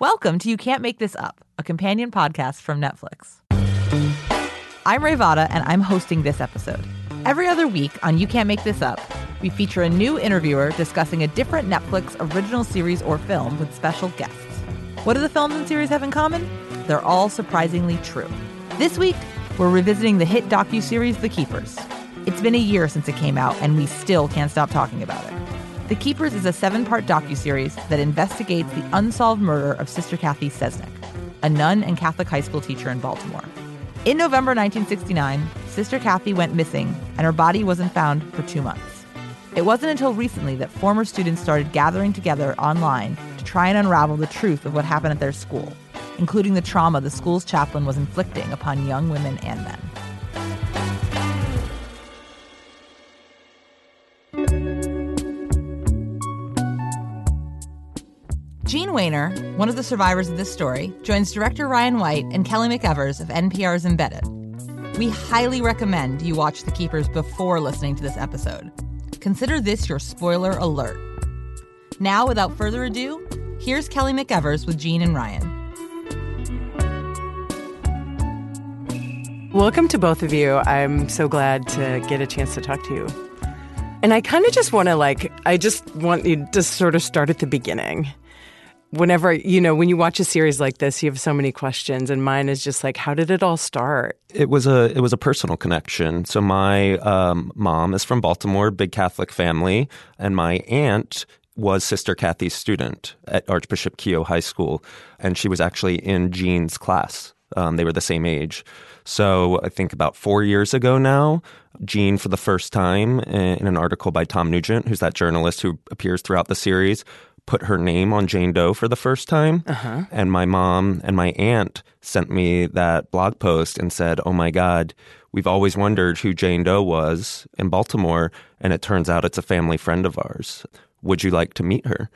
Welcome to You Can't Make This Up, a companion podcast from Netflix. I'm Rayvada, and I'm hosting this episode. Every other week on You Can't Make This Up, we feature a new interviewer discussing a different Netflix original series or film with special guests. What do the films and series have in common? They're all surprisingly true. This week, we're revisiting the hit docuseries The Keepers. It's been a year since it came out, and we still can't stop talking about it. The Keepers is a 7-part docuseries that investigates the unsolved murder of Sister Kathy Cesnik, a nun and Catholic high school teacher in Baltimore. In November 1969, Sister Kathy went missing, and her body wasn't found for 2 months. It wasn't until recently that former students started gathering together online to try and unravel the truth of what happened at their school, including the trauma the school's chaplain was inflicting upon young women and men. Jean Wehner, one of the survivors of this story, joins director Ryan White and Kelly McEvers of NPR's Embedded. We highly recommend you watch The Keepers before listening to this episode. Consider this your spoiler alert. Now, without further ado, here's Kelly McEvers with Jean and Ryan. Welcome to both of you. I'm so glad to get a chance to talk to you. And I kind of just want to, I just want you to sort of start at the beginning. Whenever, when you watch a series like this, you have so many questions, and mine is just how did it all start? It was a personal connection. So my mom is from Baltimore, big Catholic family, and my aunt was Sister Kathy's student at Archbishop Keough High School, and she was actually in Jean's class. They were the same age. So I think about 4 years ago now, Jean, for the first time in an article by Tom Nugent, who's that journalist who appears throughout the series, put her name on Jane Doe for the first time. Uh-huh. And my mom and my aunt sent me that blog post and said, oh, my God, we've always wondered who Jane Doe was in Baltimore. And it turns out it's a family friend of ours. Would you like to meet her?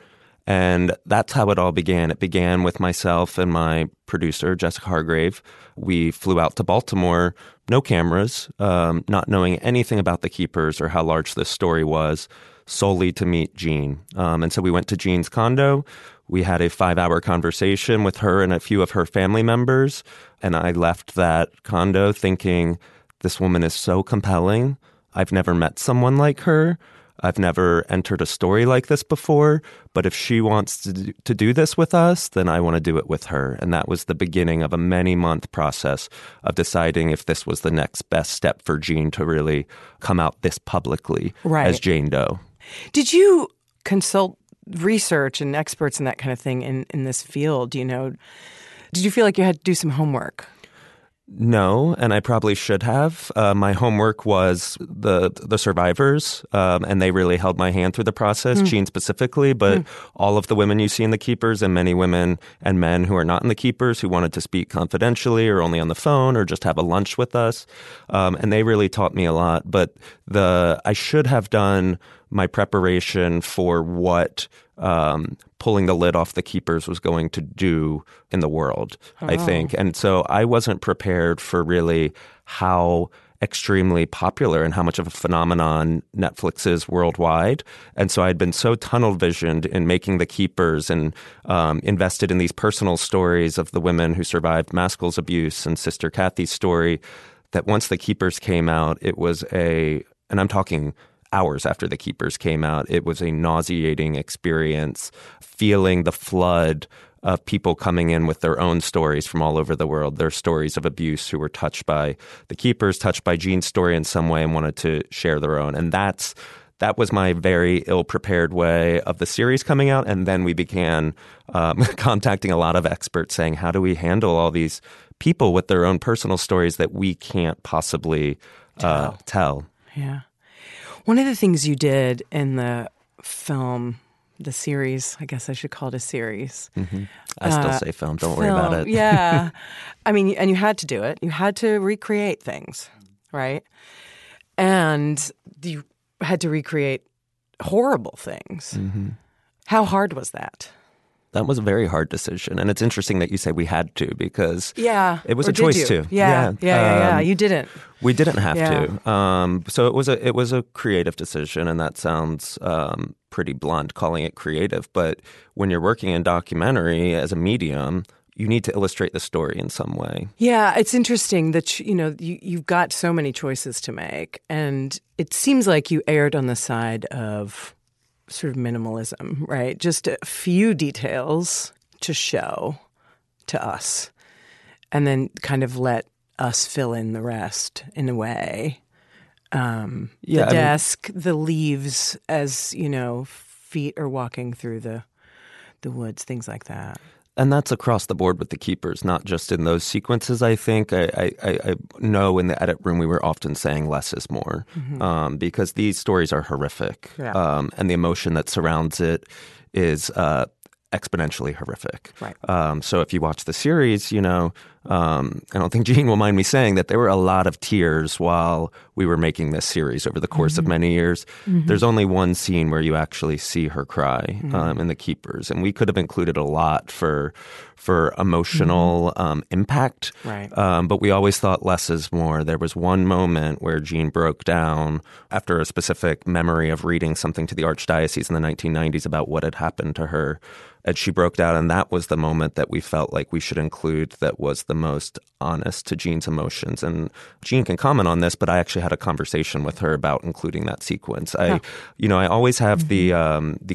And that's how it all began. It began with myself and my producer, Jessica Hargrave. We flew out to Baltimore, no cameras, not knowing anything about The Keepers or how large this story was, solely to meet Jean. And so we went to Jean's condo. We had a 5-hour conversation with her and a few of her family members. And I left that condo thinking, this woman is so compelling. I've never met someone like her. I've never entered a story like this before. But if she wants to do this with us, then I want to do it with her. And that was the beginning of a many-month process of deciding if this was the next best step for Jean to really come out this publicly as Jane Doe. Did you consult research and experts and that kind of thing in this field? Did you feel like you had to do some homework? No, and I probably should have. My homework was the survivors, and they really held my hand through the process, Jean specifically, but all of the women you see in The Keepers and many women and men who are not in The Keepers who wanted to speak confidentially or only on the phone or just have a lunch with us. And they really taught me a lot. But I should have done my preparation for what pulling the lid off The Keepers was going to do in the world, I think. And so I wasn't prepared for really how extremely popular and how much of a phenomenon Netflix is worldwide. And so I'd been so tunnel visioned in making The Keepers and invested in these personal stories of the women who survived Maskell's abuse and Sister Kathy's story that once The Keepers came out, it was and I'm talking hours after The Keepers came out, it was a nauseating experience, feeling the flood of people coming in with their own stories from all over the world, their stories of abuse, who were touched by The Keepers, touched by Jean's story in some way and wanted to share their own. And that was my very ill-prepared way of the series coming out. And then we began contacting a lot of experts saying, how do we handle all these people with their own personal stories that we can't possibly tell? Yeah. One of the things you did in the film, the series, I guess I should call it a series. Mm-hmm. I still say film. Don't worry about it. Yeah. I mean, and you had to do it. You had to recreate things, right? And you had to recreate horrible things. Mm-hmm. How hard was that? That was a very hard decision. And it's interesting that you say we had to, because it was a choice to. Yeah. You didn't. We didn't have to. So it was a creative decision, and that sounds pretty blunt, calling it creative. But when you're working in documentary as a medium, you need to illustrate the story in some way. Yeah, it's interesting that, you know, you've got so many choices to make. And it seems like you erred on the side of sort of minimalism, right? Just a few details to show to us, and then kind of let us fill in the rest in a way. The desk, the leaves as, you know, feet are walking through the woods, things like that. And that's across the board with The Keepers, not just in those sequences, I think. I know in the edit room we were often saying less is more, because these stories are horrific. Yeah. And the emotion that surrounds it is exponentially horrific. Right. So if you watch the series, you know, I don't think Jean will mind me saying that there were a lot of tears while we were making this series over the course of many years. Mm-hmm. There's only one scene where you actually see her cry in The Keepers. And we could have included a lot for emotional impact. Right. But we always thought less is more. There was one moment where Jean broke down after a specific memory of reading something to the Archdiocese in the 1990s about what had happened to her. And she broke down, and that was the moment that we felt like we should include that was the most honest to Jean's emotions. And Jean can comment on this, but I actually had a conversation with her about including that sequence. I always have the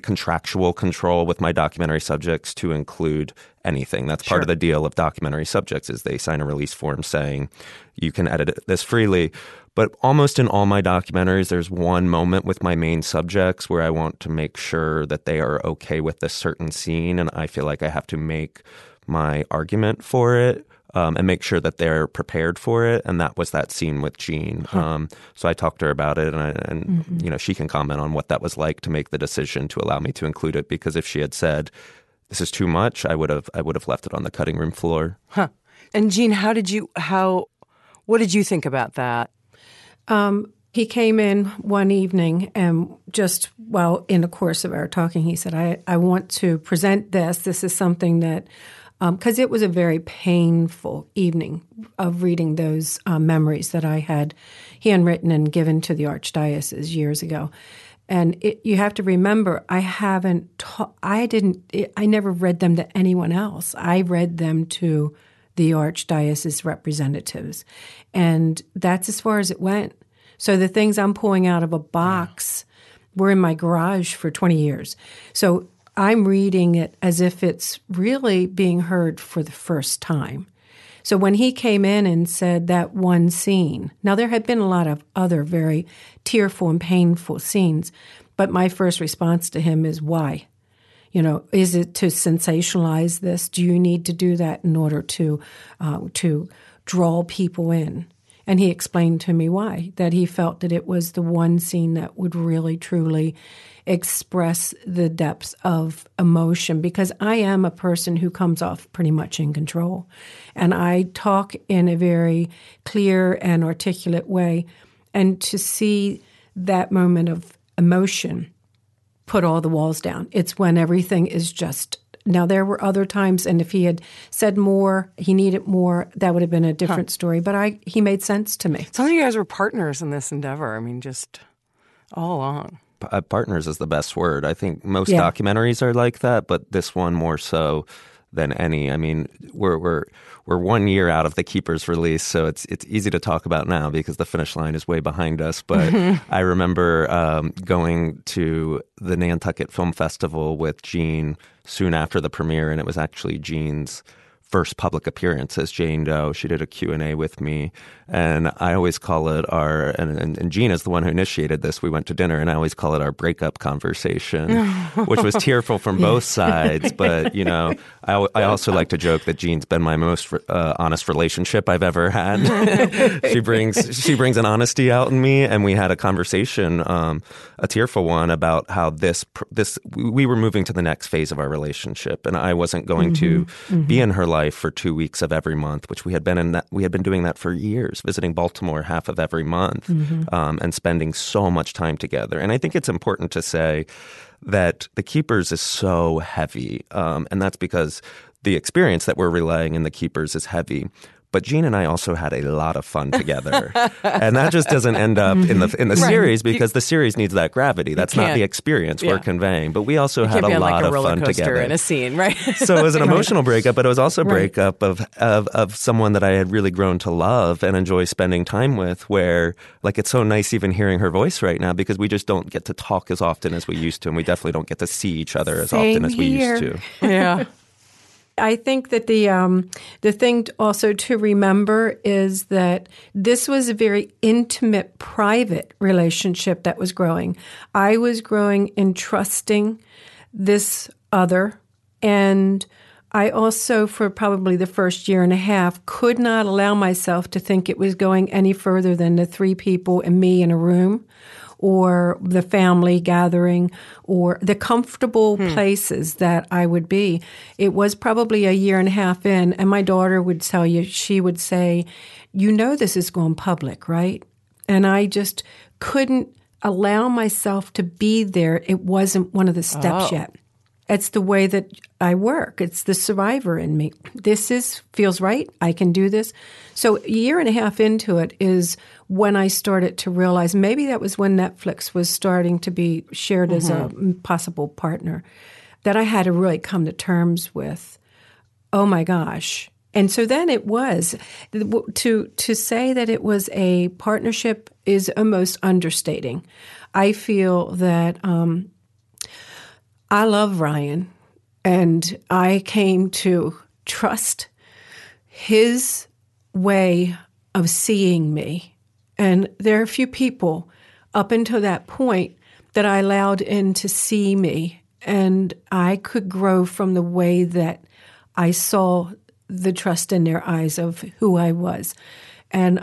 contractual control with my documentary subjects to include anything. That's part of the deal of documentary subjects, is they sign a release form saying you can edit this freely. But almost in all my documentaries, there's one moment with my main subjects where I want to make sure that they are okay with this certain scene, and I feel like I have to make my argument for it and make sure that they're prepared for it. And that was that scene with Jean. So I talked to her about it, and you know, she can comment on what that was like to make the decision to allow me to include it, because if she had said, "This is too much," I would have left it on the cutting room floor. Huh. And Jean, what did you think about that? He came in one evening, and just while in the course of our talking, he said, I want to present this. This is something that, because it was a very painful evening of reading those memories that I had handwritten and given to the Archdiocese years ago. And you have to remember, I never read them to anyone else. I read them to the Archdiocese representatives. And that's as far as it went. So the things I'm pulling out of a box were in my garage for 20 years. So I'm reading it as if it's really being heard for the first time. So when he came in and said that one scene, now there had been a lot of other very tearful and painful scenes, but my first response to him is, why? You know, is it to sensationalize this? Do you need to do that in order to draw people in? And he explained to me why, that he felt that it was the one scene that would really, truly express the depths of emotion, because I am a person who comes off pretty much in control. And I talk in a very clear and articulate way. And to see that moment of emotion put all the walls down. It's when everything is just... Now, there were other times, and if he had said more, he needed more, that would have been a different story. But he made sense to me. Some of you guys were partners in this endeavor. I mean, just all along. Partners is the best word. I think most documentaries are like that, but this one more so. than any. I mean, we're 1 year out of The Keepers release, so it's easy to talk about now because the finish line is way behind us. But I remember going to the Nantucket Film Festival with Jean soon after the premiere, and it was actually Jean's first public appearance as Jane Doe. She did a Q&A with me, and I always call it our, and Jean is the one who initiated this. We went to dinner, and I always call it our breakup conversation, which was tearful from both sides. But, you know, I also like to joke that Jean's been my most honest relationship I've ever had. She brings an honesty out in me, and we had a conversation, a tearful one, about how this we were moving to the next phase of our relationship, and I wasn't going to be in her life for 2 weeks of every month, which we had been in. That we had been doing that for years, visiting Baltimore half of every month, and spending so much time together. And I think it's important to say that The Keepers is so heavy, and that's because the experience that we're relaying in The Keepers is heavy. But Jean and I also had a lot of fun together, and that just doesn't end up in the right. series, because the series needs that gravity. That's not the experience we're conveying. But we also had a lot of fun together in a scene, right? So it was an emotional breakup, but it was also a breakup of someone that I had really grown to love and enjoy spending time with. Where, like, it's so nice even hearing her voice right now, because we just don't get to talk as often as we used to, and we definitely don't get to see each other as often as we used to. Yeah. I think that the thing also to remember is that this was a very intimate, private relationship that was growing. I was growing in trusting this other, and I also, for probably the first year and a half, could not allow myself to think it was going any further than the three people and me in a room, or the family gathering, or the comfortable places that I would be. It was probably a year and a half in, and my daughter would tell you, she would say, you know this is going public, right? And I just couldn't allow myself to be there. It wasn't one of the steps yet. It's the way that I work. It's the survivor in me. Feels right. I can do this. So a year and a half into it is when I started to realize maybe that was when Netflix was starting to be shared as a possible partner, that I had to really come to terms with, oh my gosh. And so then it was, to say that it was a partnership is almost understating. I feel that I love Ryan, and I came to trust his way of seeing me. And there are a few people up until that point that I allowed in to see me, and I could grow from the way that I saw the trust in their eyes of who I was. And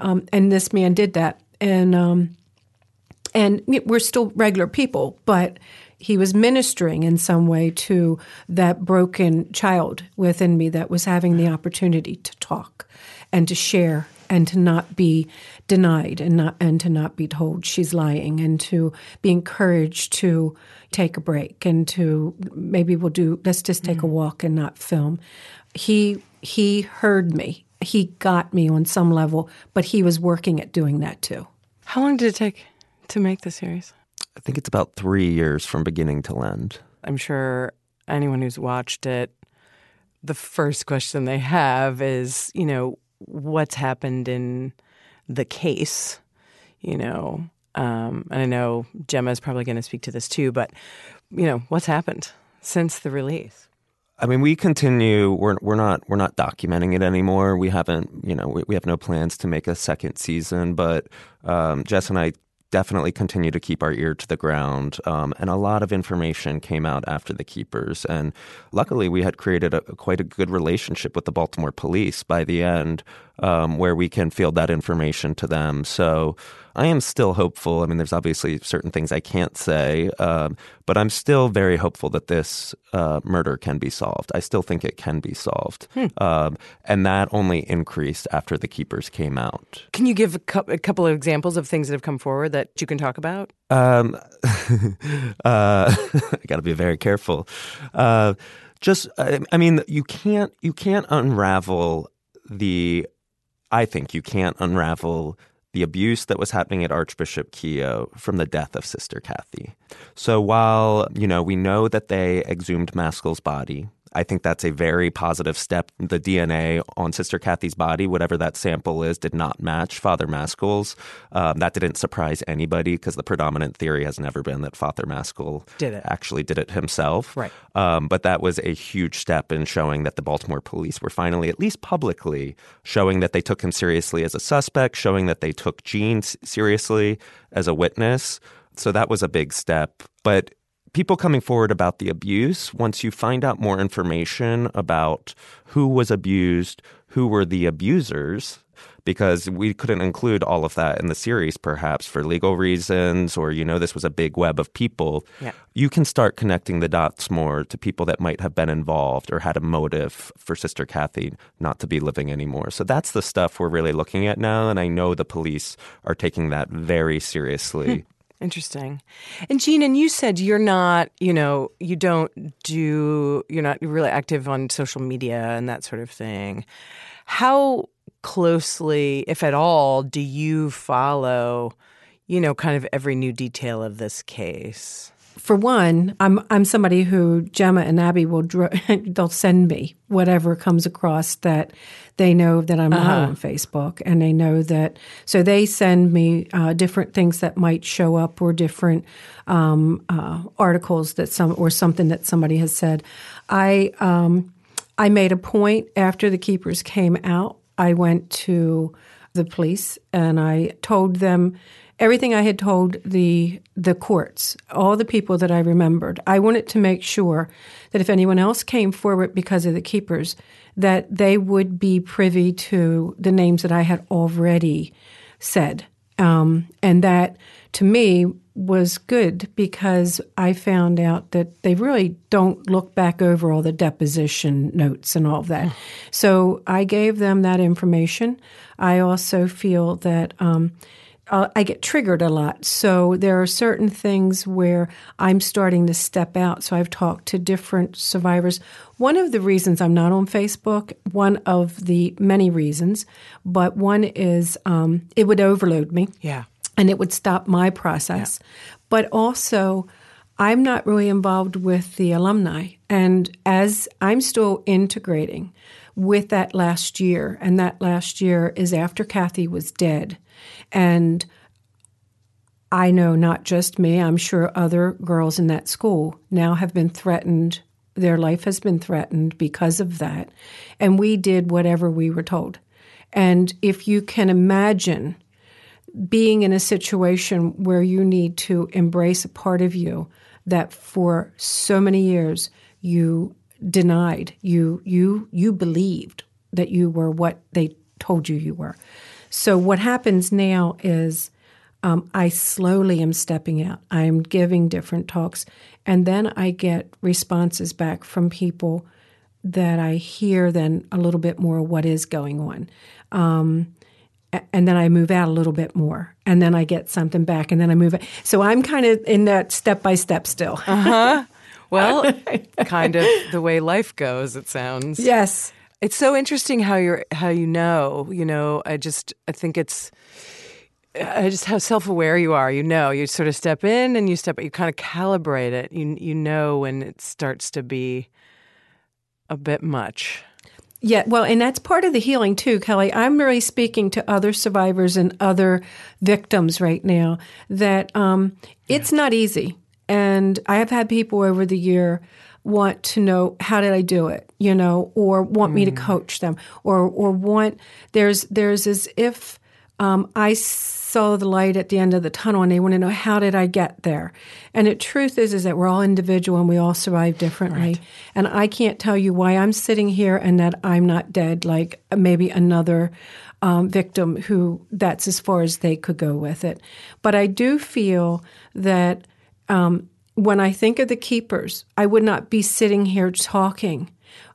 this man did that. And we're still regular people, but he was ministering in some way to that broken child within me that was having the opportunity to talk and to share and to not be denied and to not be told she's lying, and to be encouraged to take a break and to maybe let's just take a walk and not film. He heard me. He got me on some level, but he was working at doing that too. How long did it take to make the series? I think it's about 3 years from beginning to end. I'm sure anyone who's watched it, the first question they have is, you know, what's happened in the case, you know? And I know Gemma is probably going to speak to this too, but, you know, what's happened since the release? I mean, we continue. We're not documenting it anymore. We haven't, you know, we have no plans to make a second season, but Jess and I definitely continue to keep our ear to the ground. And a lot of information came out after The Keepers. And luckily, we had created quite a good relationship with the Baltimore police by the end, where we can field that information to them. So I am still hopeful. I mean, there's obviously certain things I can't say, but I'm still very hopeful that this murder can be solved. I still think it can be solved. And that only increased after The Keepers came out. Can you give a couple of examples of things that have come forward that you can talk about? I got to be very careful. You can't unravel the abuse that was happening at Archbishop Keough from the death of Sister Kathy. So while, you know, we know that they exhumed Maskell's body I think that's a very positive step. The DNA on Sister Kathy's body, whatever that sample is, did not match Father Maskell's. That didn't surprise anybody because the predominant theory has never been that Father Maskell actually did it himself. Right. But that was a huge step in showing that the Baltimore police were finally, at least publicly, showing that they took him seriously as a suspect, showing that they took Jean seriously as a witness. So that was a big step. But people coming forward about the abuse, once you find out more information about who was abused, who were the abusers, because we couldn't include all of that in the series, perhaps for legal reasons, or, you know, this was a big web of people. Yeah. You can start connecting the dots more to people that might have been involved or had a motive for Sister Kathy not to be living anymore. So that's the stuff we're really looking at now. And I know the police are taking that very seriously. Interesting. And Jean, and you said you're not, you know, you're not really active on social media and that sort of thing. How closely, if at all, do you follow, you know, kind of every new detail of this case? For one, I'm somebody who Gemma and Abby will they'll send me whatever comes across that they know that I'm not on Facebook, and they know that, so they send me different things that might show up, or different articles that something that somebody has said. I made a point after The Keepers came out. I went to the police and I told them everything I had told the courts, all the people that I remembered. I wanted to make sure that if anyone else came forward because of The Keepers, that they would be privy to the names that I had already said. And that, to me, was good because I found out that they really don't look back over all the deposition notes and all of that. So I gave them that information. I also feel that I get triggered a lot. So there are certain things where I'm starting to step out. So I've talked to different survivors. One of the reasons I'm not on Facebook, one of the many reasons, but one is it would overload me. Yeah. And it would stop my process. Yeah. But also, I'm not really involved with the alumni. And as I'm still integrating with that last year, and that last year is after Kathy was dead. And I know not just me, I'm sure other girls in that school now have been threatened. Their life has been threatened because of that. And we did whatever we were told. And if you can imagine being in a situation where you need to embrace a part of you that for so many years you denied, you believed that you were what they told you were. So what happens now is I slowly am stepping out. I am giving different talks, and then I get responses back from people that I hear then a little bit more what is going on. And then I move out a little bit more, and then I get something back, and then I move out. So I'm kind of in that step-by-step still. Uh-huh. Well, kind of the way life goes, it sounds. Yes. It's so interesting how you know, I think it's just how self-aware you are. You know, you sort of step in and you kind of calibrate it. You know when it starts to be a bit much. Yeah, well, and that's part of the healing too, Kelly. I'm really speaking to other survivors and other victims right now that it's not easy. And I have had people over the year want to know, how did I do it, you know, or want me to coach them, or want – there's as if I saw the light at the end of the tunnel and they want to know, how did I get there? And the truth is that we're all individual and we all survive differently. Right. And I can't tell you why I'm sitting here and that I'm not dead like maybe another victim who that's as far as they could go with it. But I do feel that when I think of The Keepers, I would not be sitting here talking.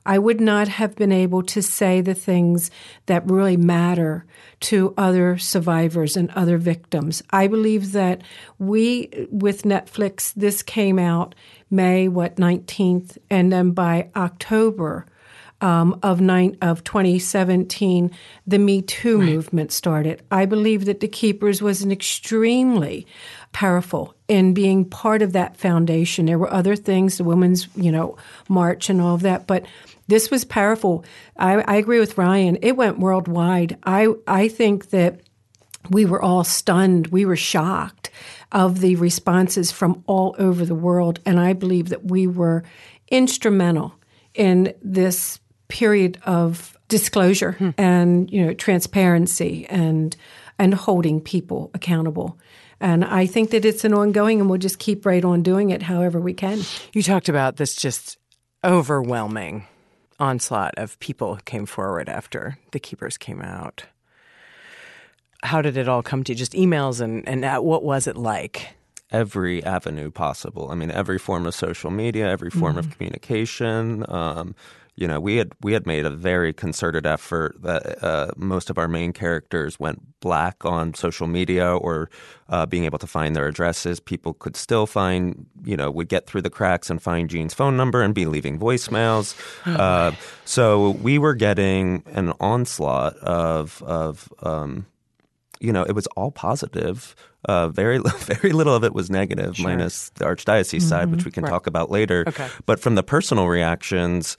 I would not have been able to say the things that really matter to other survivors and other victims. I believe that we, with Netflix, this came out May, 19th, and then by October of 2017, the Me Too movement started. I believe that The Keepers was an extremely powerful in being part of that foundation. There were other things, the women's, march and all of that, but this was powerful. I agree with Ryan. It went worldwide. I think that we were all stunned. We were shocked of the responses from all over the world, and I believe that we were instrumental in this period of disclosure and transparency and holding people accountable. And I think that it's an ongoing, and we'll just keep right on doing it however we can. You talked about this just overwhelming onslaught of people who came forward after The Keepers came out. How did it all come to you? Just emails and what was it like? Every avenue possible. I mean, every form of social media, every form of communication. We had made a very concerted effort that most of our main characters went black on social media or being able to find their addresses. People could still find, would get through the cracks and find Jean's phone number and be leaving voicemails. So we were getting an onslaught of it was all positive. Very little of it was negative, minus the archdiocese side, which we can talk about later. Okay. But from the personal reactions,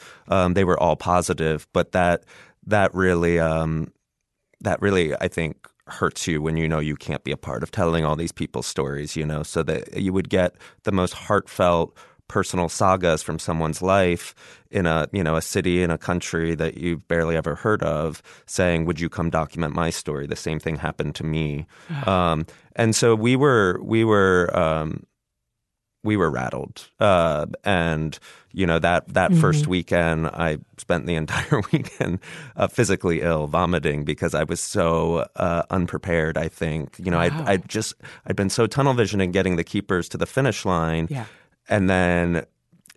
they were all positive. But that really, I think, hurts you when you can't be a part of telling all these people's stories. So that you would get the most heartfelt personal sagas from someone's life in a city, in a country that you've barely ever heard of, saying, would you come document my story? The same thing happened to me. And so we were rattled. That first weekend, I spent the entire weekend physically ill, vomiting, because I was so unprepared, I think. I'd been so tunnel visioning getting The Keepers to the finish line. Yeah. And then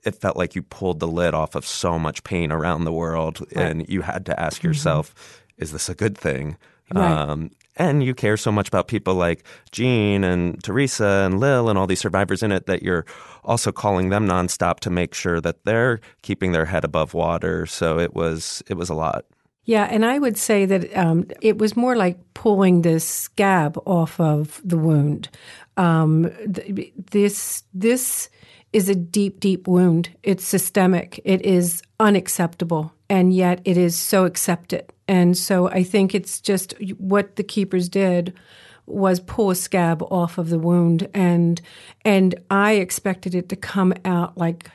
it felt like you pulled the lid off of so much pain around the world, and you had to ask yourself, is this a good thing? Right. And you care so much about people like Jean and Teresa and Lil and all these survivors in it that you're also calling them nonstop to make sure that they're keeping their head above water. So it was a lot. Yeah, and I would say that it was more like pulling the scab off of the wound. This is a deep, deep wound. It's systemic. It is unacceptable, and yet it is so accepted. And so I think it's just what The Keepers did was pull a scab off of the wound, and I expected it to come out like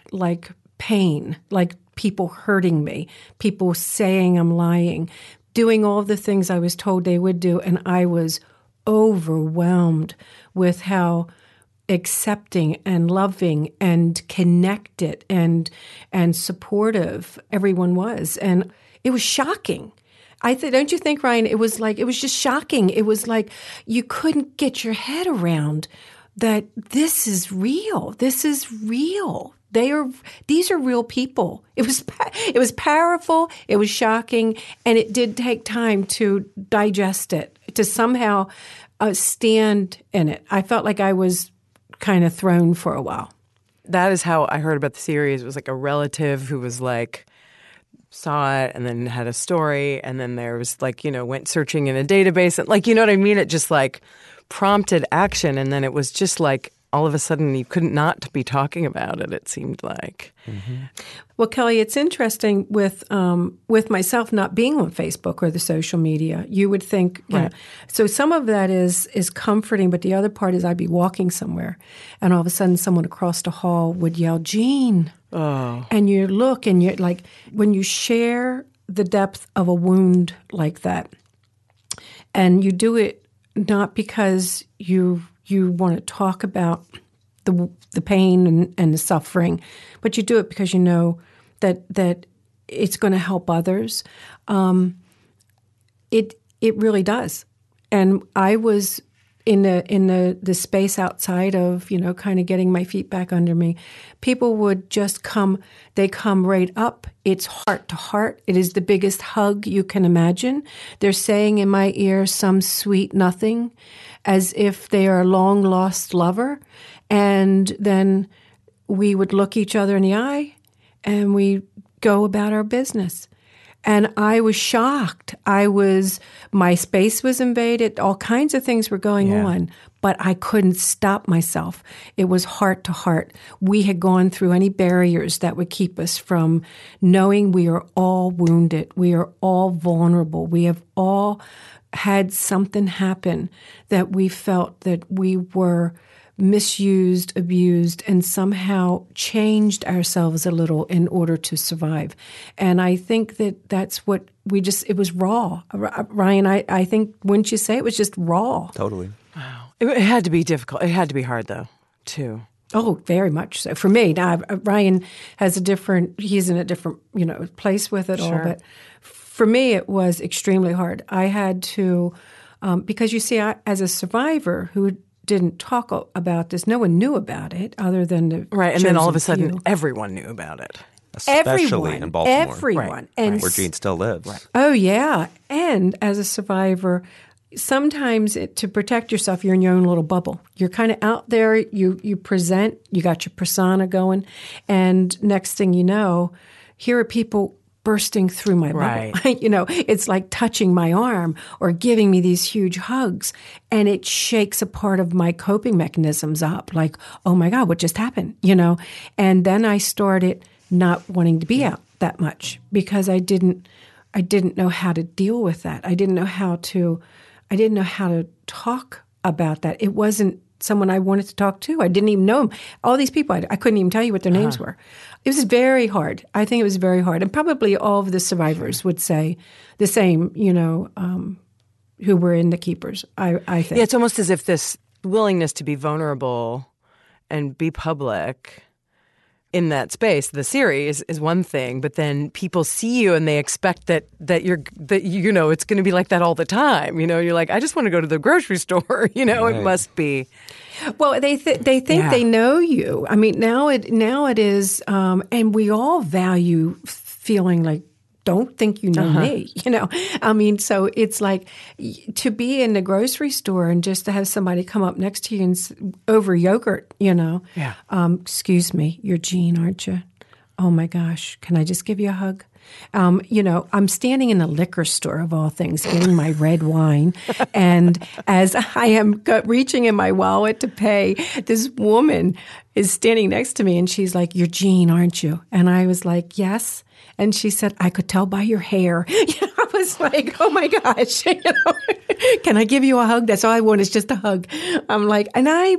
pain, like people hurting me, people saying I'm lying, doing all the things I was told they would do, and I was overwhelmed with how accepting and loving and connected and supportive everyone was. And it was shocking. Don't you think, Ryan? It was just shocking. It was like you couldn't get your head around that this is real. This is real. These are real people. It was powerful. It was shocking, and it did take time to digest it, to somehow stand in it. I felt like I was kind of thrown for a while. That is how I heard about the series. It was like a relative who was like saw it and then had a story, and then there was like went searching in a database and like you know what I mean. It just like prompted action, and then it was just like all of a sudden you couldn't not be talking about it. It seemed like. Mm-hmm. Well, Kelly, it's interesting with myself not being on Facebook or the social media. You would think, so some of that is comforting, but the other part is I'd be walking somewhere, and all of a sudden someone across the hall would yell, "Jean!" Oh. And you look, and you're like, when you share the depth of a wound like that, and you do it not because you want to talk about the pain and the suffering, but you do it because you know that it's going to help others. It really does. And I was in the space outside of kind of getting my feet back under me. People would just come. They come right up. It's heart to heart. It is the biggest hug you can imagine. They're saying in my ear some sweet nothing, as if they are a long-lost lover. And then we would look each other in the eye, and we go about our business. And I was shocked. My space was invaded. All kinds of things were going on, but I couldn't stop myself. It was heart to heart. We had gone through any barriers that would keep us from knowing we are all wounded. We are all vulnerable. We have all had something happen that we felt that we were misused, abused, and somehow changed ourselves a little in order to survive. And I think that that's what it was raw. Ryan, I think, wouldn't you say it was just raw? Totally. Wow. It had to be difficult. It had to be hard, though, too. Oh, very much so. For me, now, Ryan has he's in a different, place with it all. But for me, it was extremely hard. I had to, because you see, as a survivor who didn't talk about this. No one knew about it other than the right. And then all of a sudden, everyone knew about it, especially in Baltimore, everyone, and where Jean still lives. Right. Oh yeah, and as a survivor, sometimes to protect yourself, you're in your own little bubble. You're kind of out there. You present. You got your persona going, and next thing you know, here are people bursting through my bubble. Right. It's like touching my arm or giving me these huge hugs. And it shakes a part of my coping mechanisms up. Like, oh my God, what just happened? And then I started not wanting to be out that much because I didn't know how to deal with that. I didn't know how to talk about that. It wasn't someone I wanted to talk to. I didn't even know them. All these people, I couldn't even tell you what their names were. It was very hard. I think it was very hard. And probably all of the survivors would say the same, who were in The Keepers, I think. Yeah, it's almost as if this willingness to be vulnerable and be public in that space, the series, is one thing, but then people see you and they expect that it's going to be like that all the time. You're like, I just want to go to the grocery store. Right. It must be. Well, they think they know you. I mean, now it is, and we all value feeling like, don't think you know me. I mean, so it's like to be in the grocery store and just to have somebody come up next to you and over yogurt, Yeah. Excuse me, you're Jean, aren't you? Oh my gosh, can I just give you a hug? I'm standing in a liquor store of all things, getting my red wine, and as I am reaching in my wallet to pay, this woman is standing next to me, and she's like, "You're Jean, aren't you?" And I was like, "Yes." And she said, "I could tell by your hair." I was like, "Oh my gosh!" Can I give you a hug? That's all I want is just a hug. I'm like, and I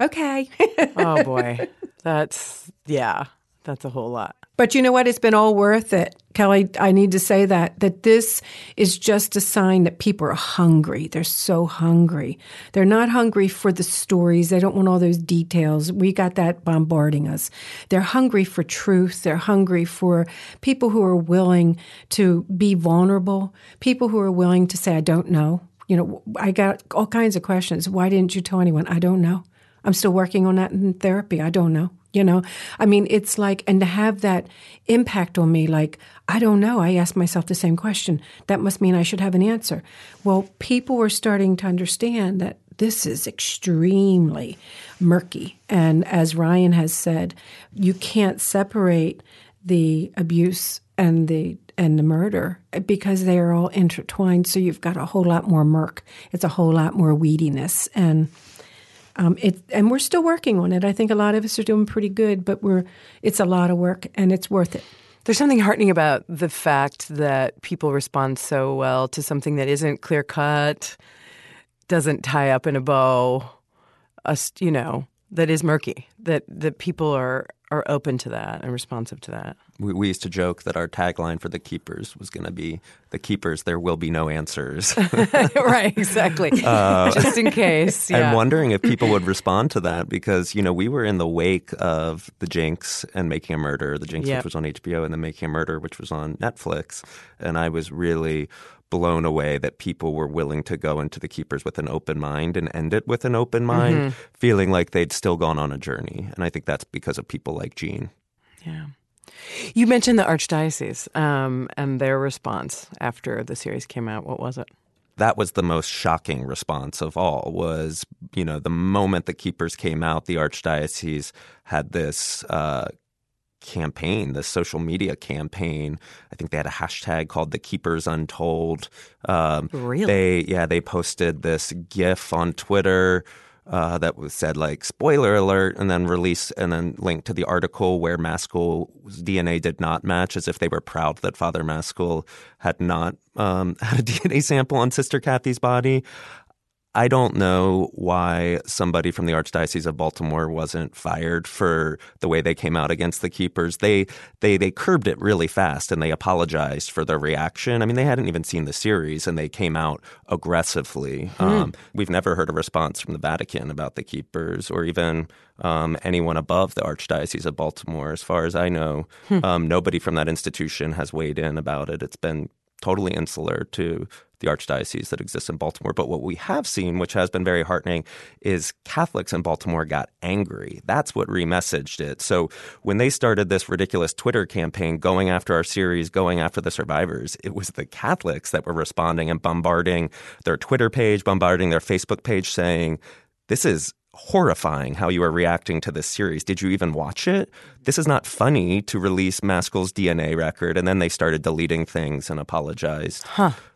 okay. Oh boy, that's a whole lot. But you know what? It's been all worth it. Kelly, I need to say that this is just a sign that people are hungry. They're so hungry. They're not hungry for the stories. They don't want all those details. We got that bombarding us. They're hungry for truth. They're hungry for people who are willing to be vulnerable, people who are willing to say, I don't know. I got all kinds of questions. Why didn't you tell anyone? I don't know. I'm still working on that in therapy. I don't know. I mean, it's like, and to have that impact on me, like, I don't know. I asked myself the same question. That must mean I should have an answer. Well, people were starting to understand that this is extremely murky. And as Ryan has said, you can't separate the abuse and the murder because they are all intertwined. So you've got a whole lot more murk. It's a whole lot more weediness. And we're still working on it. I think a lot of us are doing pretty good, but it's a lot of work, and it's worth it. There's something heartening about the fact that people respond so well to something that isn't clear-cut, doesn't tie up in a bow, that is murky, that people are open to that and responsive to that. We used to joke that our tagline for The Keepers was going to be, "The Keepers, there will be no answers." Right, exactly. Just in case. Yeah. I'm wondering if people would respond to that because, we were in the wake of The Jinx and Making a Murder, The Jinx which was on HBO, and then Making a Murder, which was on Netflix. And I was really blown away that people were willing to go into The Keepers with an open mind and end it with an open mind, feeling like they'd still gone on a journey. And I think that's because of people like Jean. Yeah. You mentioned the Archdiocese and their response after the series came out. What was it? That was the most shocking response of all was, the moment The Keepers came out, the Archdiocese had this campaign, the social media campaign. I think they had a hashtag called The Keepers Untold. Really? They posted this GIF on Twitter that was said like spoiler alert, and then released and then linked to the article where Maskell's DNA did not match, as if they were proud that Father Maskell had not had a DNA sample on Sister Kathy's body. I don't know why somebody from the Archdiocese of Baltimore wasn't fired for the way they came out against the Keepers. They curbed it really fast, and they apologized for their reaction. I mean, they hadn't even seen the series, and they came out aggressively. We've never heard a response from the Vatican about the Keepers, or even anyone above the Archdiocese of Baltimore. As far as I know, nobody from that institution has weighed in about it. It's been totally insular to the archdiocese that exists in Baltimore. But what we have seen, which has been very heartening, is Catholics in Baltimore got angry. That's what remessaged it. So when they started this ridiculous Twitter campaign going after our series, going after the survivors, it was the Catholics that were responding and bombarding their Twitter page, bombarding their Facebook page, saying, this is horrifying how you are reacting to this series. Did you even watch it? This is not funny to release Maskell's DNA record. And then they started deleting things and apologized.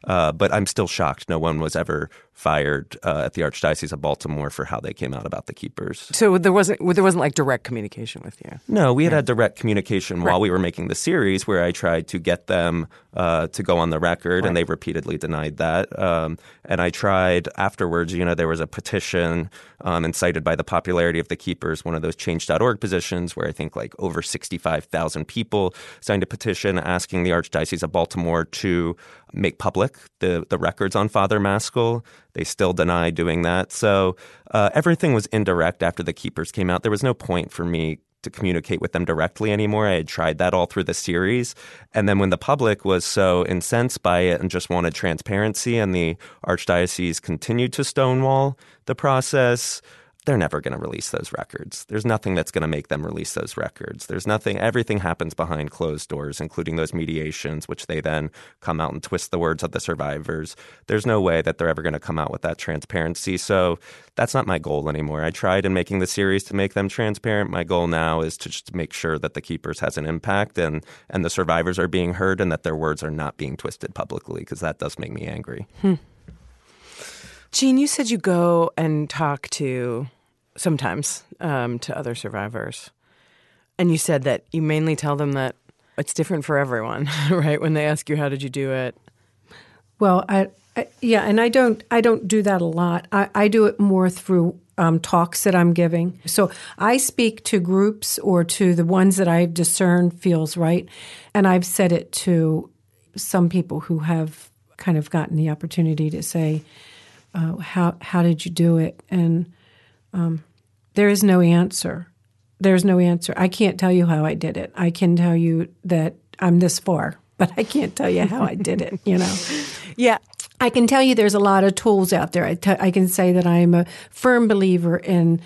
But I'm still shocked no one was ever fired at the Archdiocese of Baltimore for how they came out about the Keepers. So there wasn't like direct communication with you? No, we had direct communication while we were making the series, where I tried to get them to go on the record, and they repeatedly denied that. And I tried afterwards, there was a petition incited by the popularity of the Keepers, one of those change.org positions where I think like over 65,000 people signed a petition asking the Archdiocese of Baltimore to make public the records on Father Maskell. They still deny doing that. So everything was indirect after the Keepers came out. There was no point for me to communicate with them directly anymore. I had tried that all through the series. And then when the public was so incensed by it and just wanted transparency, and the Archdiocese continued to stonewall the process, they're never going to release those records. There's nothing that's going to make them release those records. There's nothing. Everything happens behind closed doors, including those mediations, which they then come out and twist the words of the survivors. There's no way that they're ever going to come out with that transparency. So that's not my goal anymore. I tried in making the series to make them transparent. My goal now is to just make sure that the Keepers has an impact, and the survivors are being heard, and that their words are not being twisted publicly, because that does make me angry. Jean, you said you go and talk to, sometimes, to other survivors. And you said that you mainly tell them that it's different for everyone, right? When they ask you, how did you do it? Well, and I don't do that a lot. I do it more through talks that I'm giving. So I speak to groups, or to the ones that I discern feels right. And I've said it to some people who have kind of gotten the opportunity to say, how did you do it? And there is no answer. There's no answer. I can't tell you how I did it. I can tell you that I'm this far, but I can't tell you how I did it, Yeah. I can tell you there's a lot of tools out there. I can say that I'm a firm believer in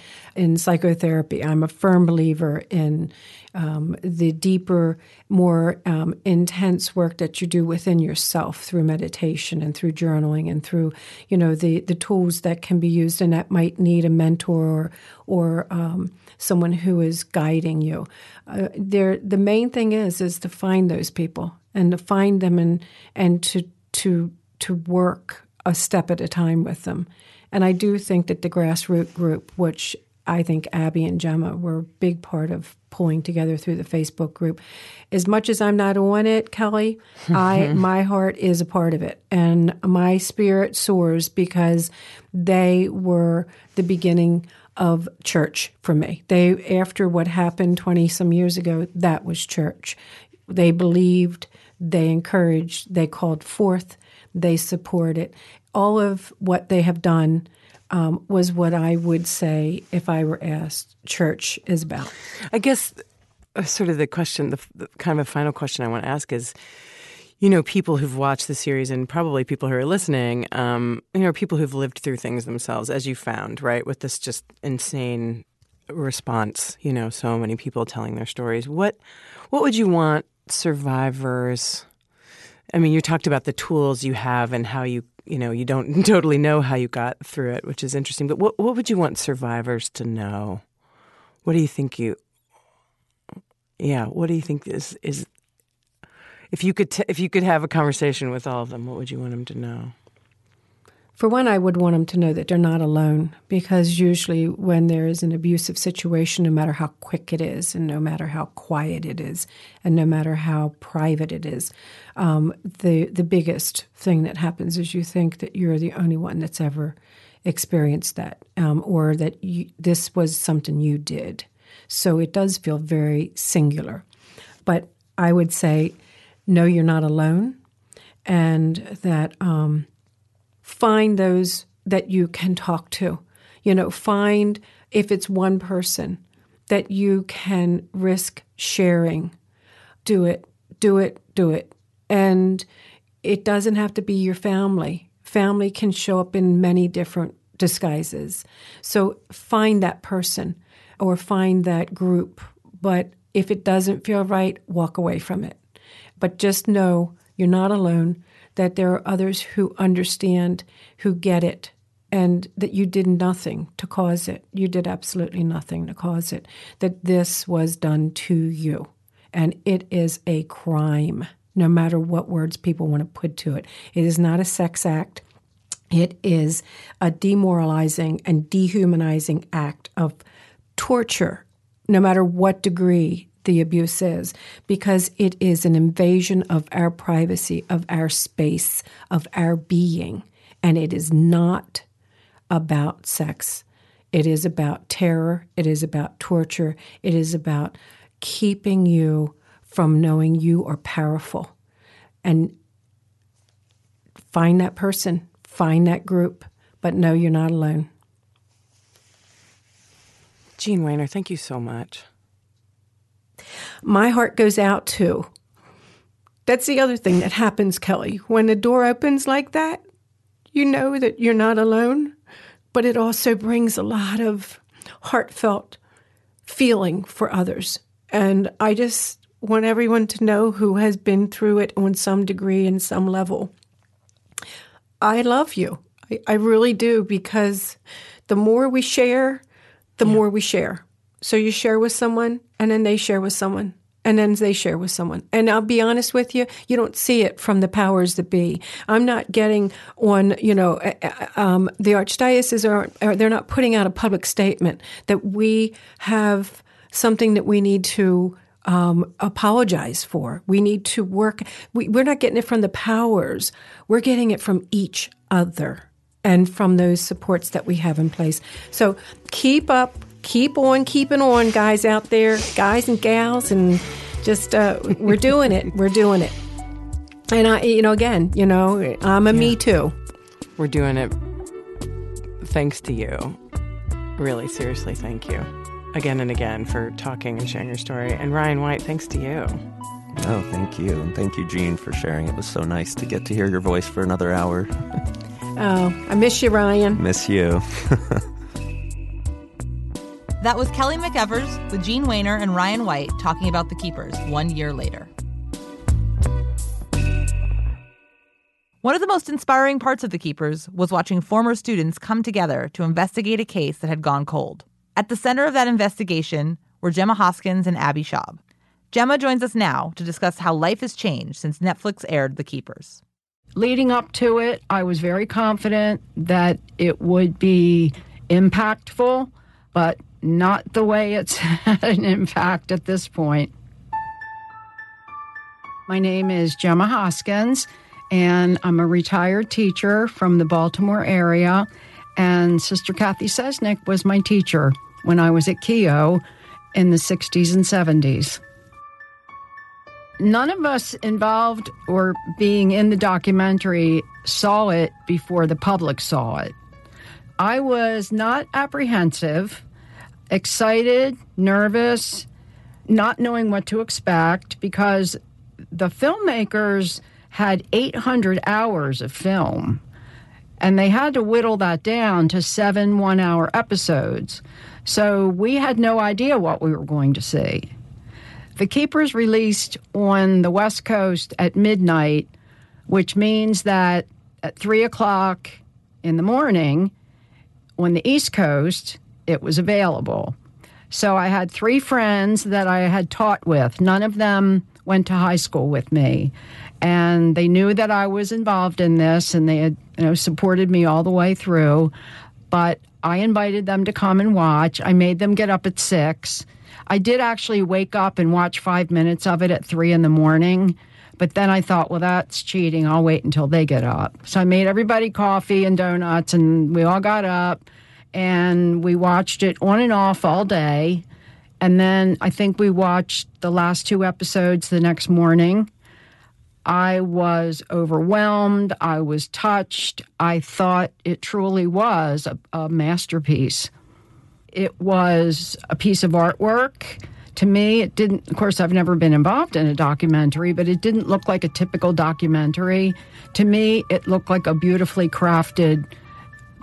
psychotherapy. I'm a firm believer in the deeper, more intense work that you do within yourself through meditation and through journaling and through, the tools that can be used, and that might need a mentor or someone who is guiding you. The main thing is to find those people, and to find them and to work a step at a time with them. And I do think that the grassroots group, which I think Abby and Gemma were a big part of pulling together through the Facebook group, as much as I'm not on it, Kelly, my heart is a part of it. And my spirit soars, because they were the beginning of church for me. After what happened 20-some years ago, that was church. They believed, they encouraged, they called forth, they support it. All of what they have done was what I would say, if I were asked, church is about. I guess sort of the question, the kind of a final question I want to ask is, people who've watched the series, and probably people who are listening, people who've lived through things themselves, as you found, right, with this just insane response, so many people telling their stories. What would you want survivors... I mean, you talked about the tools you have and how you don't totally know how you got through it, which is interesting. But what would you want survivors to know? What do you think Yeah. What do you think is if you could have a conversation with all of them, what would you want them to know? For one, I would want them to know that they're not alone, because usually when there is an abusive situation, no matter how quick it is and no matter how quiet it is and no matter how private it is, the biggest thing that happens is you think that you're the only one that's ever experienced that, or that this was something you did. So it does feel very singular. But I would say, no, you're not alone, and that... Find those that you can talk to. You know, find, if it's one person, that you can risk sharing. Do it, do it, do it. And it doesn't have to be your family. Family can show up in many different disguises. So find that person or find that group. But if it doesn't feel right, walk away from it. But just know you're not alone, that there are others who understand, who get it, and that you did nothing to cause it. You did absolutely nothing to cause it, that this was done to you. And it is a crime, no matter what words people want to put to it. It is not a sex act. It is a demoralizing and dehumanizing act of torture, no matter what degree the abuse is, because it is an invasion of our privacy, of our space, of our being. And it is not about sex. It is about terror. It is about torture. It is about keeping you from knowing you are powerful. And find that person, find that group, but no, you're not alone. Jean Wehner, thank you so much. My heart goes out too. That's the other thing that happens, Kelly. When the door opens like that, you know that you're not alone, but it also brings a lot of heartfelt feeling for others. And I just want everyone to know who has been through it on some degree and some level. I love you. I really do, because the more we share, the more we share. So you share with someone, and then they share with someone, and then they share with someone. And I'll be honest with you, you don't see it from the powers that be. I'm not getting on, you know, the archdiocese, they're not putting out a public statement that we have something that we need to apologize for. We need to work. We're not getting it from the powers. We're getting it from each other and from those supports that we have in place. So keep up. Keep on keeping on, guys out there, guys and gals, and just we're doing it. We're doing it. And, I'm a me too. We're doing it thanks to you. Really, seriously, thank you again and again for talking and sharing your story. And Ryan White, thanks to you. Oh, thank you. And thank you, Jean, for sharing. It was so nice to get to hear your voice for another hour. Oh, I miss you, Ryan. Miss you. That was Kelly McEvers with Jean Wehner and Ryan White talking about The Keepers 1 year later. One of the most inspiring parts of The Keepers was watching former students come together to investigate a case that had gone cold. At the center of that investigation were Gemma Hoskins and Abby Schaub. Gemma joins us now to discuss how life has changed since Netflix aired The Keepers. Leading up to it, I was very confident that it would be impactful, but not the way it's had an impact at this point. My name is Gemma Hoskins, and I'm a retired teacher from the Baltimore area. And Sister Kathy Cesnik was my teacher when I was at Keough in the 60s and 70s. None of us involved or being in the documentary saw it before the public saw it. I was not apprehensive. Excited, nervous, not knowing what to expect, because the filmmakers had 800 hours of film, and they had to whittle that down to 7 one-hour episodes. So we had no idea what we were going to see. The Keepers released on the West Coast at midnight, which means that at 3 o'clock in the morning on the East Coast, it was available. So I had three friends that I had taught with. None of them went to high school with me. And they knew that I was involved in this, and they had, you know, supported me all the way through. But I invited them to come and watch. I made them get up at 6. I did actually wake up and watch 5 minutes of it at 3 a.m. But then I thought, well, that's cheating. I'll wait until they get up. So I made everybody coffee and donuts, and we all got up, and we watched it on and off all day. And then I think we watched the last 2 episodes the next morning. I was overwhelmed. I was touched. I thought it truly was a masterpiece. It was a piece of artwork. To me, it didn't, of course, I've never been involved in a documentary, but it didn't look like a typical documentary. To me, it looked like a beautifully crafted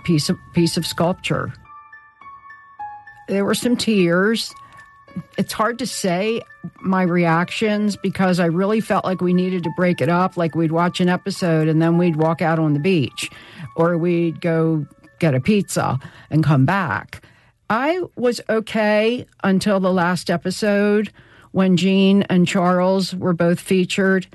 piece of sculpture. There were some tears. It's hard to say my reactions because I really felt like we needed to break it up, like we'd watch an episode and then we'd walk out on the beach or we'd go get a pizza and come back. I was okay until the last episode when Jean and Charles were both featured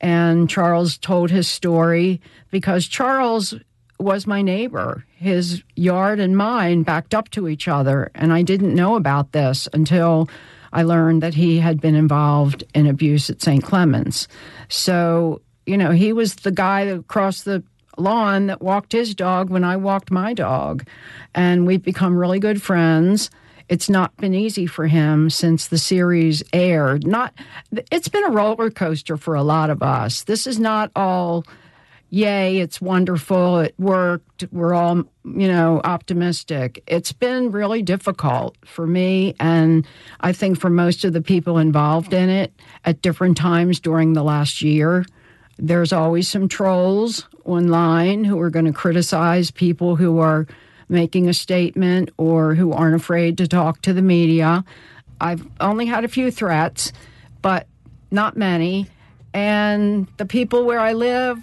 and Charles told his story, because Charles was my neighbor. His yard and mine backed up to each other, and I didn't know about this until I learned that he had been involved in abuse at St. Clement's. So, you know, he was the guy that crossed the lawn that walked his dog when I walked my dog, and we've become really good friends. It's not been easy for him since the series aired. It's been a roller coaster for a lot of us. This is not all, yay, it's wonderful, it worked, we're all, you know, optimistic. It's been really difficult for me, and I think for most of the people involved in it at different times during the last year. There's always some trolls online who are going to criticize people who are making a statement or who aren't afraid to talk to the media. I've only had a few threats, but not many. And the people where I live,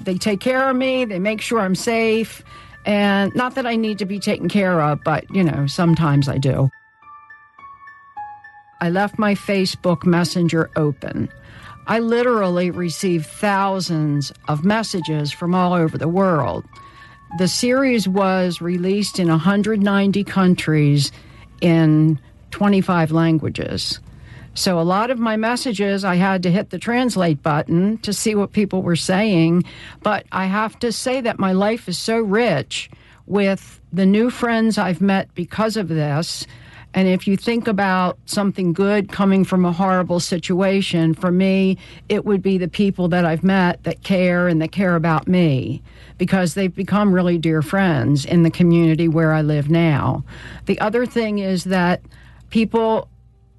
they take care of me, they make sure I'm safe, and not that I need to be taken care of, but, you know, sometimes I do. I left my Facebook Messenger open. I literally received thousands of messages from all over the world. The series was released in 190 countries in 25 languages. So a lot of my messages, I had to hit the translate button to see what people were saying. But I have to say that my life is so rich with the new friends I've met because of this. And if you think about something good coming from a horrible situation, for me, it would be the people that I've met that care and that care about me, because they've become really dear friends in the community where I live now. The other thing is that people,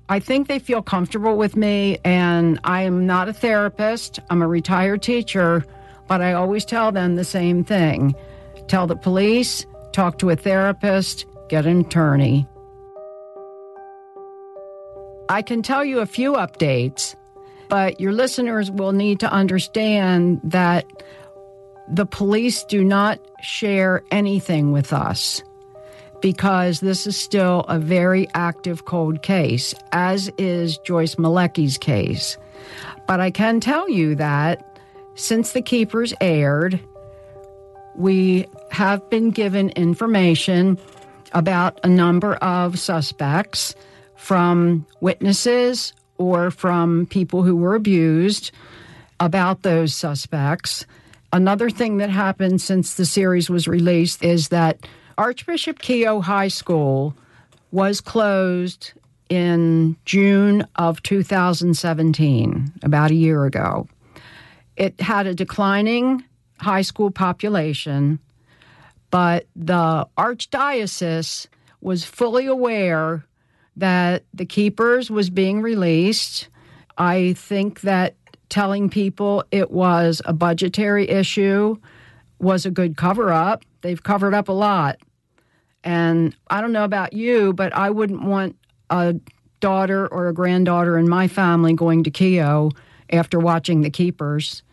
I think they feel comfortable with me, and I am not a therapist. I'm a retired teacher, but I always tell them the same thing. Tell the police, talk to a therapist, get an attorney. I can tell you a few updates, but your listeners will need to understand that the police do not share anything with us because this is still a very active cold case, as is Joyce Malecki's case. But I can tell you that since The Keepers aired, we have been given information about a number of suspects from witnesses or from people who were abused about those suspects. Another thing that happened since the series was released is that Archbishop Keough High School was closed in June of 2017, about a year ago. It had a declining high school population, but the archdiocese was fully aware that The Keepers was being released. I think that telling people it was a budgetary issue was a good cover-up. They've covered up a lot. And I don't know about you, but I wouldn't want a daughter or a granddaughter in my family going to Keough after watching The Keepers.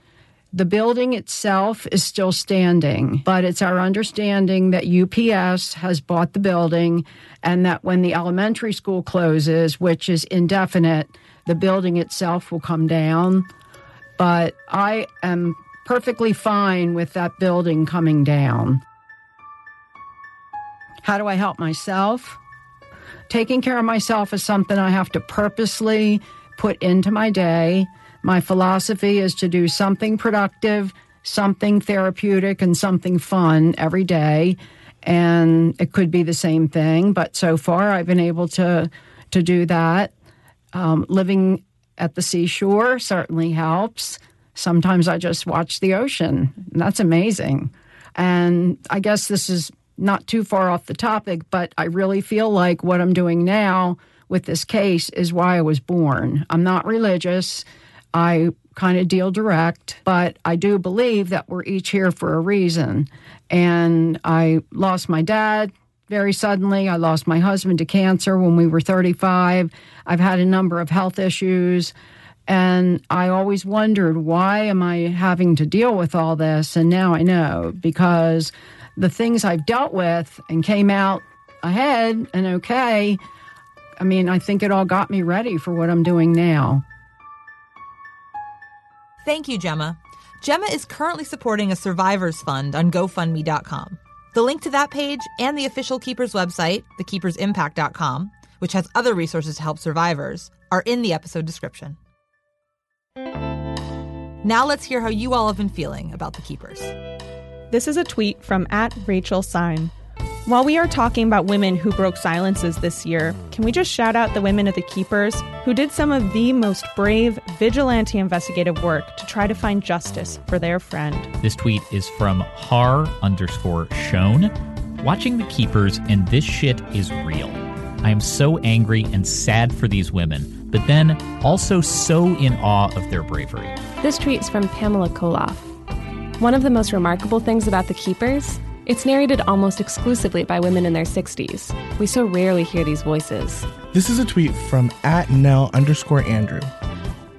The building itself is still standing, but it's our understanding that UPS has bought the building and that when the elementary school closes, which is indefinite, the building itself will come down. But I am perfectly fine with that building coming down. How do I help myself? Taking care of myself is something I have to purposely put into my day. My philosophy is to do something productive, something therapeutic, and something fun every day. And it could be the same thing, but so far I've been able to do that. Living at the seashore certainly helps. Sometimes I just watch the ocean, and that's amazing. And I guess this is not too far off the topic, but I really feel like what I'm doing now with this case is why I was born. I'm not religious. I kind of deal direct, but I do believe that we're each here for a reason. And I lost my dad very suddenly. I lost my husband to cancer when we were 35. I've had a number of health issues. And I always wondered, why am I having to deal with all this? And now I know, because the things I've dealt with and came out ahead and okay, I mean, I think it all got me ready for what I'm doing now. Thank you, Gemma. Gemma is currently supporting a survivors fund on GoFundMe.com. The link to that page and the official Keepers website, thekeepersimpact.com, which has other resources to help survivors, are in the episode description. Now let's hear how you all have been feeling about the Keepers. This is a tweet from @RachelSign. While we are talking about women who broke silences this year, can we just shout out the women of the Keepers who did some of the most brave vigilante investigative work to try to find justice for their friend? This tweet is from har_shown. Watching the Keepers and this shit is real. I am so angry and sad for these women, but then also so in awe of their bravery. This tweet is from Pamela Koloff. One of the most remarkable things about the Keepers, it's narrated almost exclusively by women in their 60s. We so rarely hear these voices. This is a tweet from @Nell_Andrew.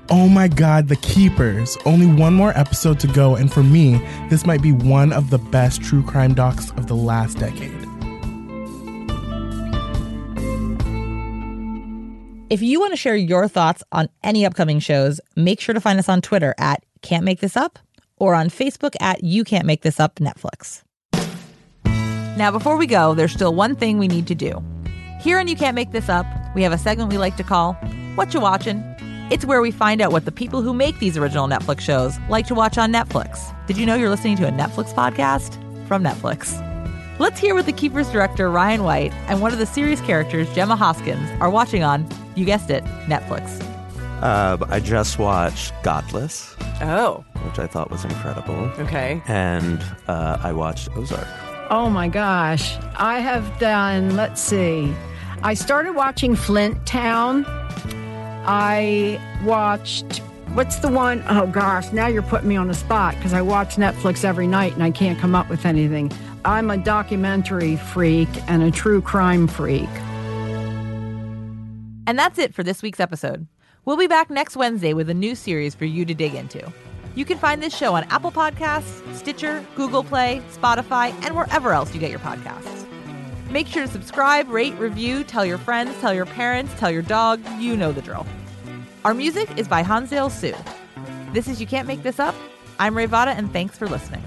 Oh my God, the Keepers. Only one more episode to go, and for me, this might be one of the best true crime docs of the last decade. If you want to share your thoughts on any upcoming shows, make sure to find us on Twitter @Can'tMakeThisUp or on Facebook @YouCan'tMakeThisUpNetflix. Now, before we go, there's still one thing we need to do. Here on You Can't Make This Up, we have a segment we like to call What You Watchin'? It's where we find out what the people who make these original Netflix shows like to watch on Netflix. Did you know you're listening to a Netflix podcast from Netflix? Let's hear what The Keepers director Ryan White and one of the series characters, Gemma Hoskins, are watching on, you guessed it, Netflix. I just watched Godless. Oh. Which I thought was incredible. Okay. And I watched Ozark. Oh, my gosh. I have done, let's see. I started watching Flint Town. I watched, what's the one? Oh, gosh, now you're putting me on the spot because I watch Netflix every night and I can't come up with anything. I'm a documentary freak and a true crime freak. And that's it for this week's episode. We'll be back next Wednesday with a new series for you to dig into. You can find this show on Apple Podcasts, Stitcher, Google Play, Spotify, and wherever else you get your podcasts. Make sure to subscribe, rate, review, tell your friends, tell your parents, tell your dog, you know the drill. Our music is by Hansel Su. This is You Can't Make This Up. I'm Ravada, and thanks for listening.